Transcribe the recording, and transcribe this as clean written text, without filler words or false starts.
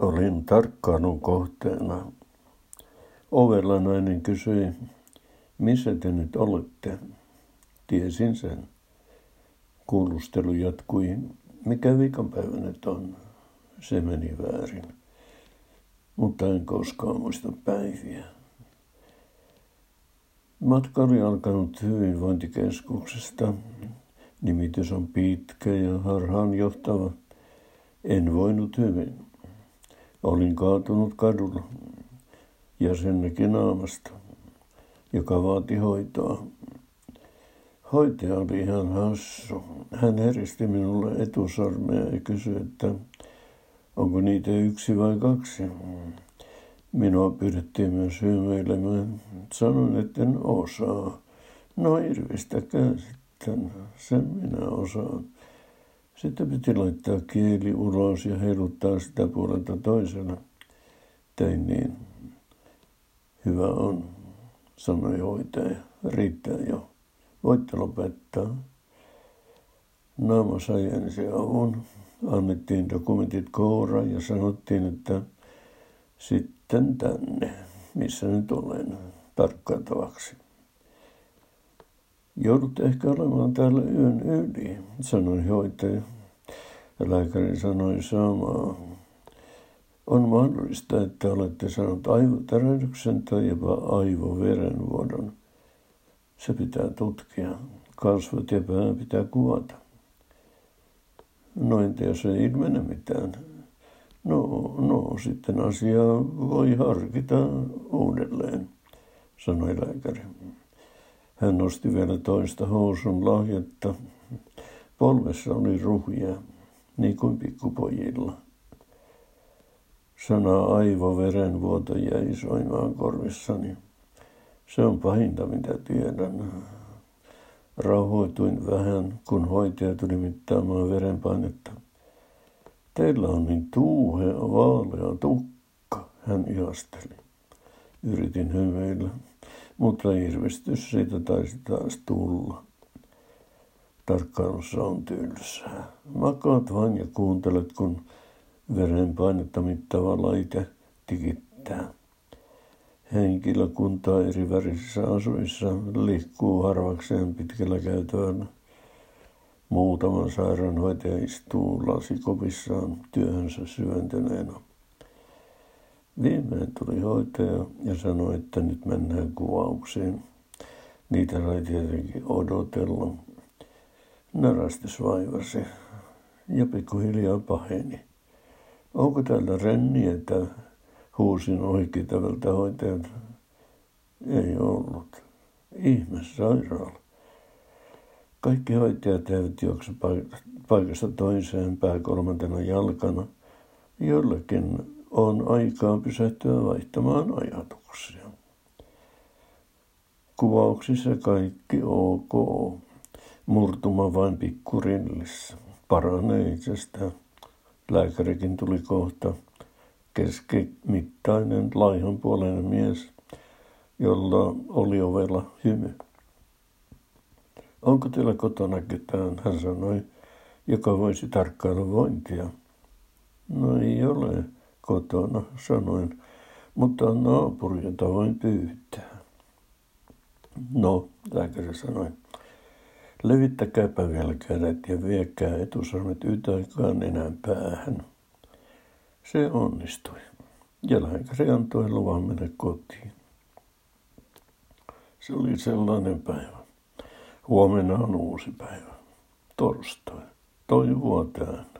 Olin tarkkailun kohteena. Ovella nainen kysyi, missä te nyt olette? Tiesin sen. Kuulustelu jatkui, mikä viikonpäivä nyt on? Se meni väärin, mutta en koskaan muista päiviä. Matka oli alkanut hyvinvointikeskuksesta. Nimitys on pitkä ja harhaanjohtava. En voinut hyvin. Olin kaatunut kadulla, jäsennäkin naamasta, joka vaati hoitoa. Hoitaja oli ihan hassu. Hän heristi minulle etusormea ja kysyi, että onko niitä yksi vai kaksi. Minua pyydettiin myös hymyilemään. Sanon, etten osaa. No irvistäkää sitten, sen minä osaan. Sitten piti laittaa kieli ulos ja heiluttaa sitä puolelta toisena. Tein niin. Hyvä on, sanoi hoitaja. Riittää jo. Voitte lopettaa. Naama sai ensi avun. Annettiin dokumentit kouraan ja sanottiin, että sitten tänne, missä nyt olen, tarkkailtavaksi. Joudut ehkä olemaan täällä yön yli, sanoi hoitaja. Lääkäri sanoi samaa. On mahdollista, että olette saanut aivotärähdyksen tai jopa aivoverenvuodon. Se pitää tutkia. Kasvot ja pää pitää kuvata. No entä jos ei ilmene mitään? No, sitten asiaa voi harkita uudelleen, sanoi lääkäri. Hän nosti vielä toista housun lahjetta. Polvessa oli ruhja, niin kuin pikkupojilla. Sana aivoverenvuoto jäi soimaan korvissani. Se on pahinta, mitä tiedän. Rauhoituin vähän, kun hoitaja tuli mittaamaan verenpainetta. Teillä on niin tuuhea, vaalea tukka, hän ihasteli. Yritin hymyillä, mutta irvistys siitä taisi taas tulla. Tarkkailussa on tylsää. Makaat vain ja kuuntelet, kun verenpainetta mittava laite tikittää. Henkilökuntaa eri värisissä asuissa liikkuu harvakseen pitkällä käytävällä. Muutama sairaanhoitaja istuu lasikopissaan työhönsä syventyneenä. Viimein tuli hoitaja ja sanoi, että nyt mennään kuvauksiin. Niitä sai tietenkin odotella. Närastys vaivasi ja pikkuhiljaa paheni. Onko täällä renniä? Huusin ohikitävältä hoitajalta. Ei ollut. Ihme sairaala. Kaikki hoitajat eivät juokse paikasta toiseen pää kolmantena jalkana. Jollakin on aikaa pysähtyä vaihtamaan ajatuksia. Kuvauksissa kaikki ok. Murtuma vain pikkurillissä. Paranee itsestään. Lääkärikin tuli kohta. Keskimittainen, laihanpuoleinen mies, jolla oli ovella hymy. Onko teillä kotona ketään, hän sanoi, joka voisi tarkkailla vointia. No ei ole kotona, sanoin, mutta on naapuri, jota voin pyytää. No, lääkäri sanoi, levittäkääpä vielä kädet ja viekää etusormet ytäkään enää päähän. Se onnistui ja lääkäri antoi luvan mennä kotiin. Se oli sellainen päivä. Huomenna on uusi päivä. Torstai. Toivoa täällä.